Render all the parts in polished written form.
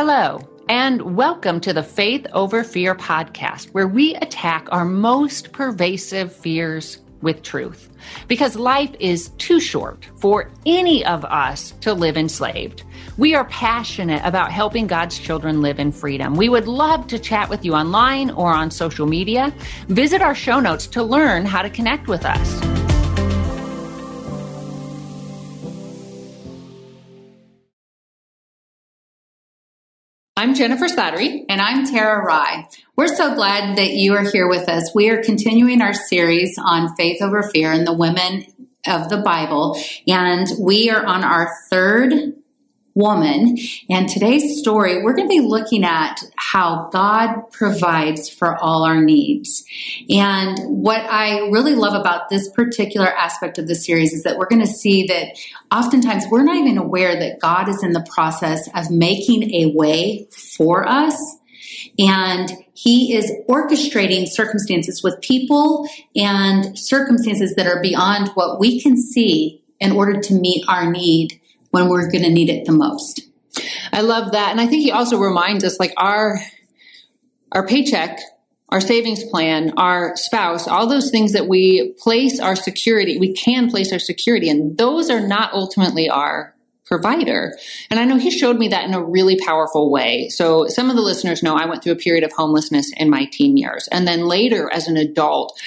Hello, and welcome to the Faith Over Fear podcast, where we attack our most pervasive fears with truth, because life is too short for any of us to live enslaved. We are passionate about helping God's children live in freedom. We would love to chat with you online or on social media. Visit our show notes to learn how to connect with us. I'm Jennifer Slattery. And I'm Tara Rye. We're so glad that you are here with us. We are continuing our series on Faith Over Fear and the women of the Bible. And we are on our third woman. And today's story, we're going to be looking at how God provides for all our needs. And what I really love about this particular aspect of the series is that we're going to see that oftentimes, we're not even aware that God is in the process of making a way for us, and He is orchestrating circumstances with people and circumstances that are beyond what we can see in order to meet our need when we're going to need it the most. I love that. And I think He also reminds us, like our paycheck, our savings plan, our spouse, all those things that we place our security, we can place our security in, those are not ultimately our provider. And I know He showed me that in a really powerful way. So some of the listeners know I went through a period of homelessness in my teen years. And then later as an adult,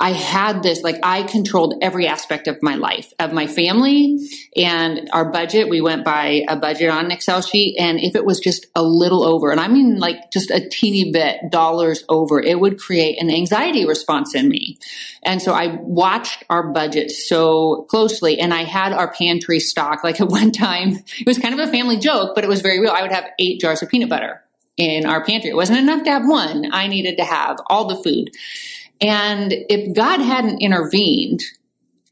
I had this, like I controlled every aspect of my life, of my family and our budget. We went by a budget on an Excel sheet. And if it was just a little over, and I mean like just a teeny bit dollars over, it would create an anxiety response in me. And so I watched our budget so closely, and I had our pantry stocked. Like at one time, it was kind of a family joke, but it was very real. I would have 8 jars of peanut butter in our pantry. It wasn't enough to have one. I needed to have all the food. And if God hadn't intervened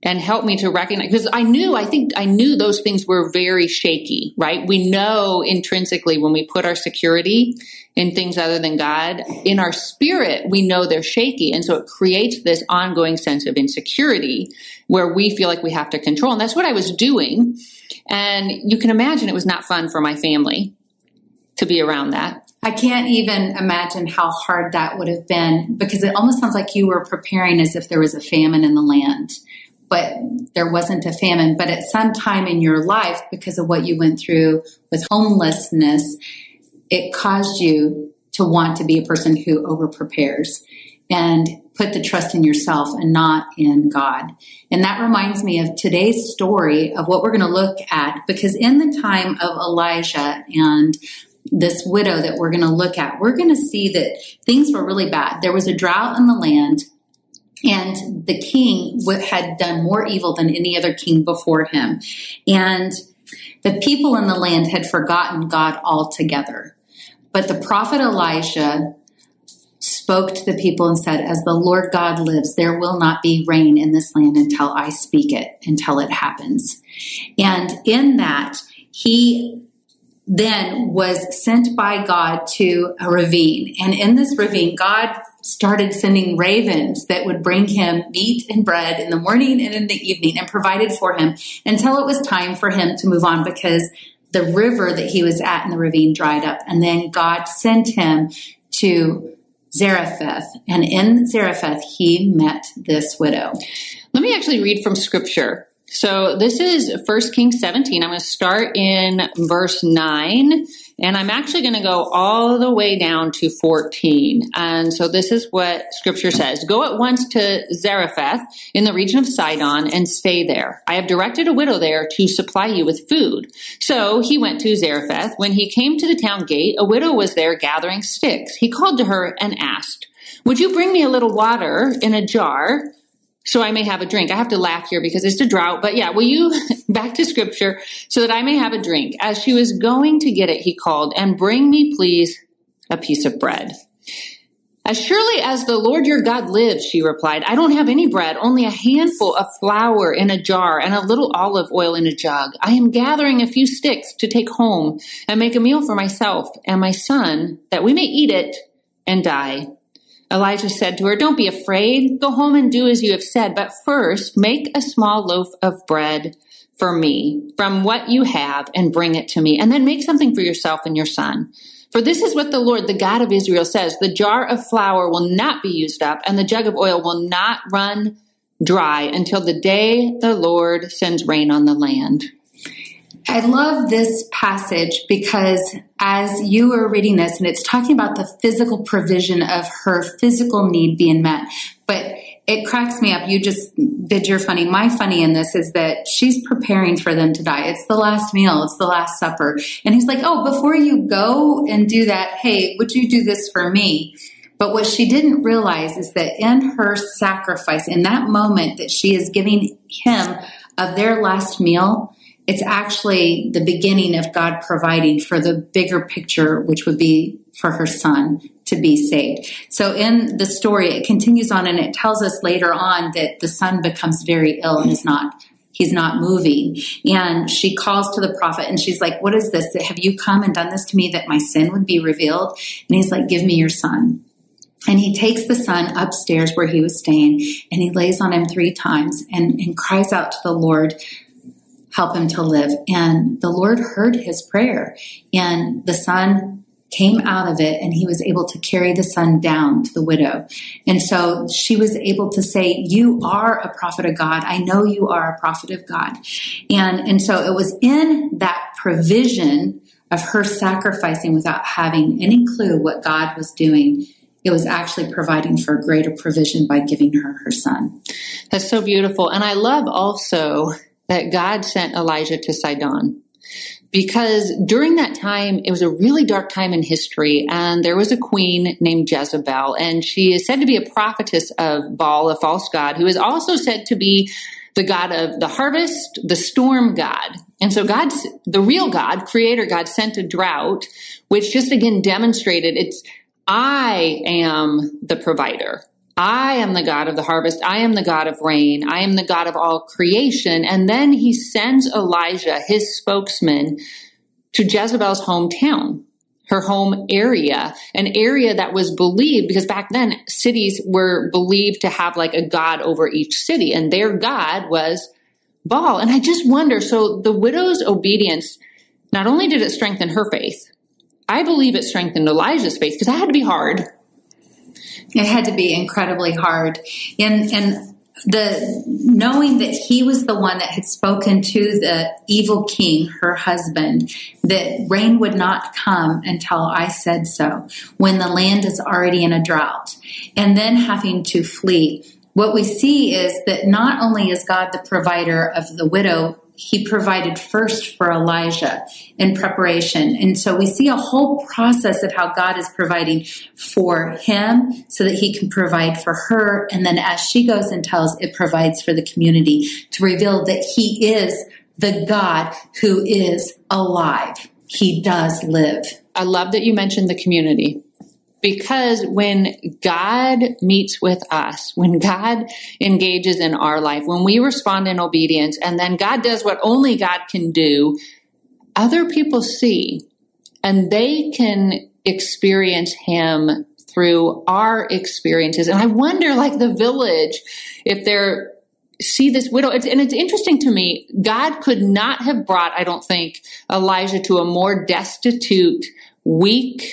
and helped me to recognize, because I think I knew those things were very shaky, right? We know intrinsically when we put our security in things other than God, in our spirit, we know they're shaky. And so it creates this ongoing sense of insecurity where we feel like we have to control. And that's what I was doing. And you can imagine it was not fun for my family to be around that. I can't even imagine how hard that would have been, because it almost sounds like you were preparing as if there was a famine in the land, but there wasn't a famine. But at some time in your life, because of what you went through with homelessness, it caused you to want to be a person who overprepares and put the trust in yourself and not in God. And that reminds me of today's story of what we're going to look at, because in the time of Elijah and this widow that we're going to look at, we're going to see that things were really bad. There was a drought in the land, and the king had done more evil than any other king before him. And the people in the land had forgotten God altogether. But the prophet Elijah spoke to the people and said, "As the Lord God lives, there will not be rain in this land until I speak it, until it happens." And in that, he then was sent by God to a ravine. And in this ravine, God started sending ravens that would bring him meat and bread in the morning and in the evening, and provided for him until it was time for him to move on, because the river that he was at in the ravine dried up. And then God sent him to Zarephath. And in Zarephath, he met this widow. Let me actually read from scripture. So this is 1 Kings 17. I'm going to start in verse 9, and I'm actually going to go all the way down to 14. And so this is what scripture says. "Go at once to Zarephath in the region of Sidon and stay there. I have directed a widow there to supply you with food." So he went to Zarephath. When he came to the town gate, a widow was there gathering sticks. He called to her and asked, "Would you bring me a little water in a jar so I may have a drink?" I have to laugh here because it's a drought, but yeah, will you back to scripture? "So that I may have a drink. As she was going to get it, he called, and bring me, please, a piece of bread." "As surely as the Lord your God lives," she replied, "I don't have any bread, only a handful of flour in a jar and a little olive oil in a jug. I am gathering a few sticks to take home and make a meal for myself and my son, that we may eat it and die." Elijah said to her, "Don't be afraid. Go home and do as you have said, but first make a small loaf of bread for me from what you have and bring it to me. And then make something for yourself and your son. For this is what the Lord, the God of Israel, says. The jar of flour will not be used up, and the jug of oil will not run dry until the day the Lord sends rain on the land. I love this passage because as you were reading this, and it's talking about the physical provision of her physical need being met, but it cracks me up. You just did your funny. My funny in this is that she's preparing for them to die. It's the last meal. It's the last supper. And he's like, oh, before you go and do that, hey, would you do this for me? But what she didn't realize is that in her sacrifice, in that moment that she is giving him of their last meal, it's actually the beginning of God providing for the bigger picture, which would be for her son to be saved. So in the story, it continues on, and it tells us later on that the son becomes very ill and he's not moving. And she calls to the prophet, and she's like, what is this? Have you come and done this to me that my sin would be revealed? And he's like, give me your son. And he takes the son upstairs where he was staying, and he lays on him 3 times and cries out to the Lord, help him to live. And the Lord heard his prayer, and the son came out of it, and he was able to carry the son down to the widow. And so she was able to say, you are a prophet of God. I know you are a prophet of God. And so it was in that provision of her sacrificing without having any clue what God was doing. It was actually providing for greater provision by giving her her son. That's so beautiful. And I love also that God sent Elijah to Sidon, because during that time, it was a really dark time in history, and there was a queen named Jezebel, and she is said to be a prophetess of Baal, a false god, who is also said to be the god of the harvest, the storm god. And so God's the real God, creator God, sent a drought, which just again demonstrated it's, I am the provider. I am the God of the harvest. I am the God of rain. I am the God of all creation. And then he sends Elijah, his spokesman, to Jezebel's hometown, her home area, an area that was believed, because back then cities were believed to have like a god over each city, and their god was Baal. And I just wonder, so the widow's obedience, not only did it strengthen her faith, I believe it strengthened Elijah's faith, because that had to be hard. It had to be incredibly hard. And the knowing that he was the one that had spoken to the evil king, her husband, that rain would not come until I said so, when the land is already in a drought, and then having to flee. What we see is that not only is God the provider of the widow, he provided first for Elijah in preparation. And so we see a whole process of how God is providing for him so that he can provide for her. And then as she goes and tells, it provides for the community to reveal that he is the God who is alive. He does live. I love that you mentioned the community, because when God meets with us, when God engages in our life, when we respond in obedience, and then God does what only God can do, other people see, and they can experience him through our experiences. And I wonder, like the village, if they're see this widow. It's interesting to me, God could not have brought, I don't think, Elijah to a more destitute, weak,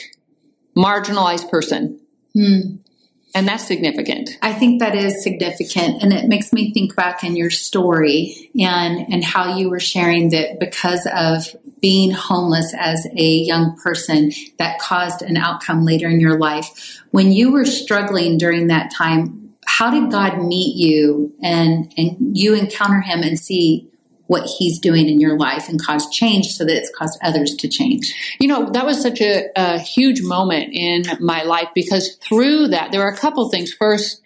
marginalized person. And that's significant. I think that is significant. And it makes me think back in your story and how you were sharing that because of being homeless as a young person, that caused an outcome later in your life. When you were struggling during that time, how did God meet you and you encounter him and see what he's doing in your life and cause change so that it's caused others to change? You know, that was such a huge moment in my life, because through that, there were a couple things. First,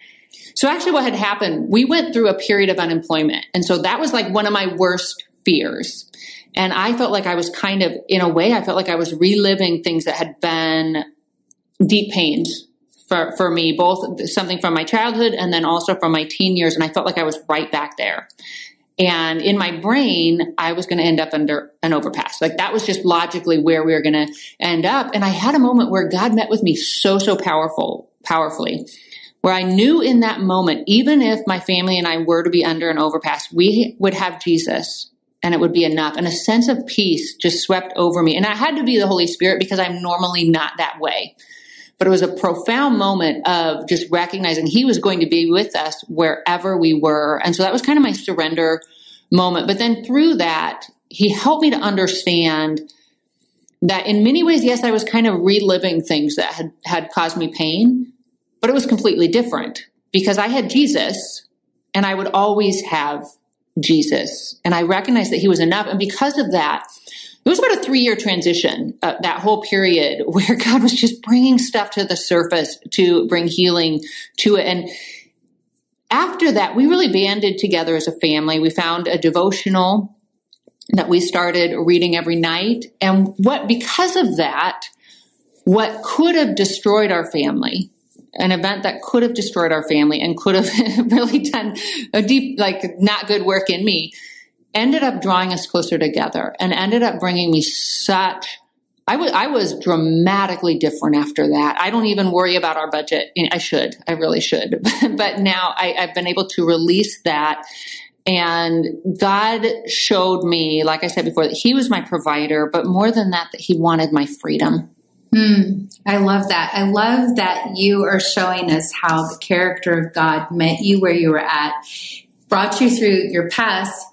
so actually what had happened, we went through a period of unemployment. And so that was like one of my worst fears. And I felt like I was kind of, in a way, I felt like I was reliving things that had been deep pains for me, both something from my childhood and then also from my teen years. And I felt like I was right back there. And in my brain, I was going to end up under an overpass. Like that was just logically where we were going to end up. And I had a moment where God met with me so powerfully, where I knew in that moment, even if my family and I were to be under an overpass, we would have Jesus and it would be enough. And a sense of peace just swept over me. And I had to be the Holy Spirit because I'm normally not that way. But it was a profound moment of just recognizing he was going to be with us wherever we were. And so that was kind of my surrender moment. But then through that, he helped me to understand that in many ways, yes, I was kind of reliving things that had caused me pain, but it was completely different because I had Jesus and I would always have Jesus. And I recognized that he was enough. And because of that, it was about a 3-year transition, that whole period where God was just bringing stuff to the surface to bring healing to it. And after that, we really banded together as a family. We found a devotional that we started reading every night. And because of that, what could have destroyed our family, an event that could have destroyed our family and could have really done a deep, not good work in me, ended up drawing us closer together and ended up bringing me I was dramatically different after that. I don't even worry about our budget. I really should. But now I've been able to release that. And God showed me, like I said before, that he was my provider, but more than that he wanted my freedom. I love that. I love that you are showing us how the character of God met you where you were at, brought you through your past,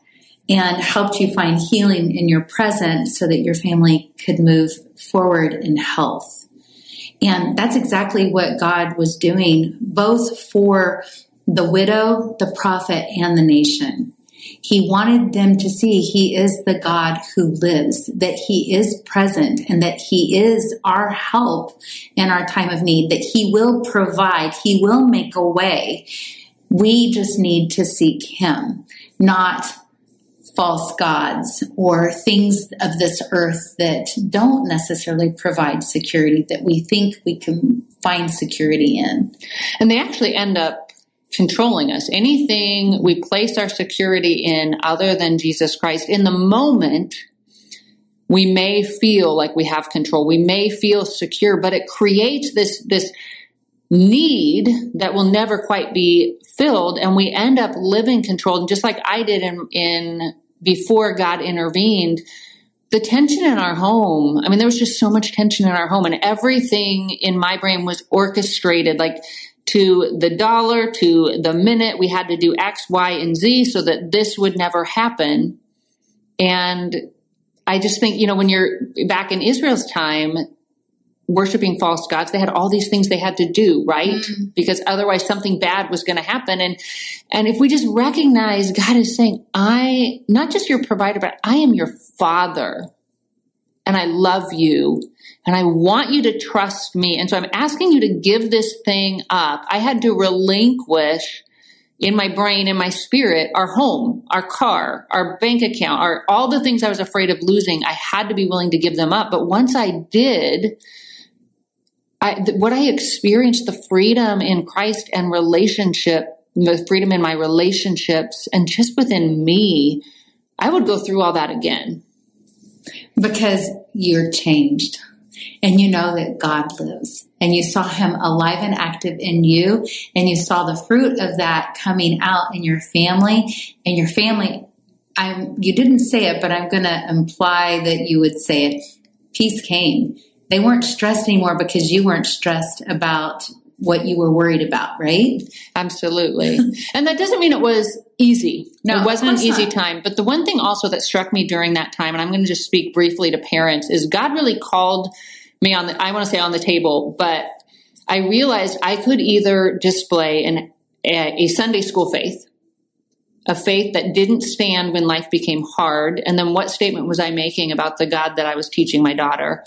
and helped you find healing in your present so that your family could move forward in health. And that's exactly what God was doing, both for the widow, the prophet, and the nation. He wanted them to see he is the God who lives, that he is present, and that he is our help in our time of need, that he will provide, he will make a way. We just need to seek him, not false gods or things of this earth that don't necessarily provide security that we think we can find security in. And they actually end up controlling us. Anything we place our security in other than Jesus Christ, in the moment, we may feel like we have control. We may feel secure, but it creates this need that will never quite be filled. And we end up living controlled. And just like I did in before God intervened, the tension in our home, there was just so much tension in our home, and everything in my brain was orchestrated, to the dollar, to the minute. We had to do X, Y, and Z so that this would never happen. And I just think, when you're back in Israel's time, worshiping false gods, they had all these things they had to do, right? Mm-hmm. Because otherwise something bad was going to happen. And if we just recognize God is saying, I, not just your provider, but I am your father, and I love you, and I want you to trust me. And so I'm asking you to give this thing up. I had to relinquish in my brain, in my spirit, our home, our car, our bank account, all the things I was afraid of losing. I had to be willing to give them up. But once I did, what I experienced, the freedom in Christ and relationship, the freedom in my relationships, and just within me, I would go through all that again. Because you're changed. And you know that God lives, and you saw him alive and active in you, and you saw the fruit of that coming out in your family. And your family, you didn't say it, but I'm going to imply that you would say it. Peace came. They weren't stressed anymore because you weren't stressed about what you were worried about, right? Absolutely. And that doesn't mean it was easy. No, it wasn't an easy time. But the one thing also that struck me during that time, and I'm going to just speak briefly to parents, is God really called me on the table, but I realized I could either display a Sunday school faith, a faith that didn't stand when life became hard. And then what statement was I making about the God that I was teaching my daughter?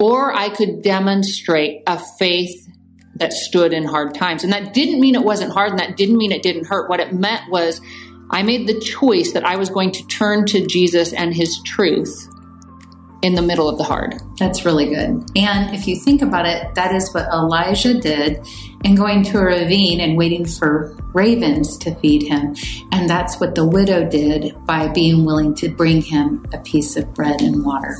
Or I could demonstrate a faith that stood in hard times. And that didn't mean it wasn't hard, and that didn't mean it didn't hurt. What it meant was I made the choice that I was going to turn to Jesus and his truth in the middle of the hard. That's really good. And if you think about it, that is what Elijah did in going to a ravine and waiting for ravens to feed him. And that's what the widow did by being willing to bring him a piece of bread and water.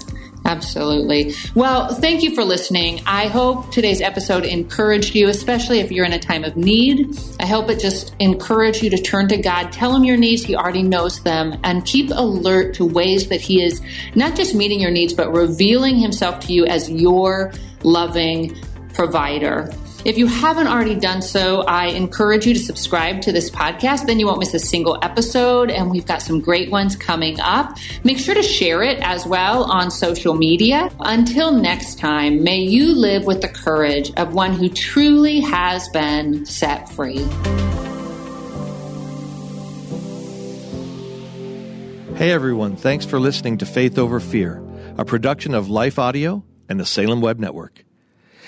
Absolutely. Well, thank you for listening. I hope today's episode encouraged you, especially if you're in a time of need. I hope it just encouraged you to turn to God, tell him your needs. He already knows them, and keep alert to ways that he is not just meeting your needs, but revealing himself to you as your loving provider. If you haven't already done so, I encourage you to subscribe to this podcast. Then you won't miss a single episode, and we've got some great ones coming up. Make sure to share it as well on social media. Until next time, may you live with the courage of one who truly has been set free. Hey everyone, thanks for listening to Faith Over Fear, a production of Life Audio and the Salem Web Network.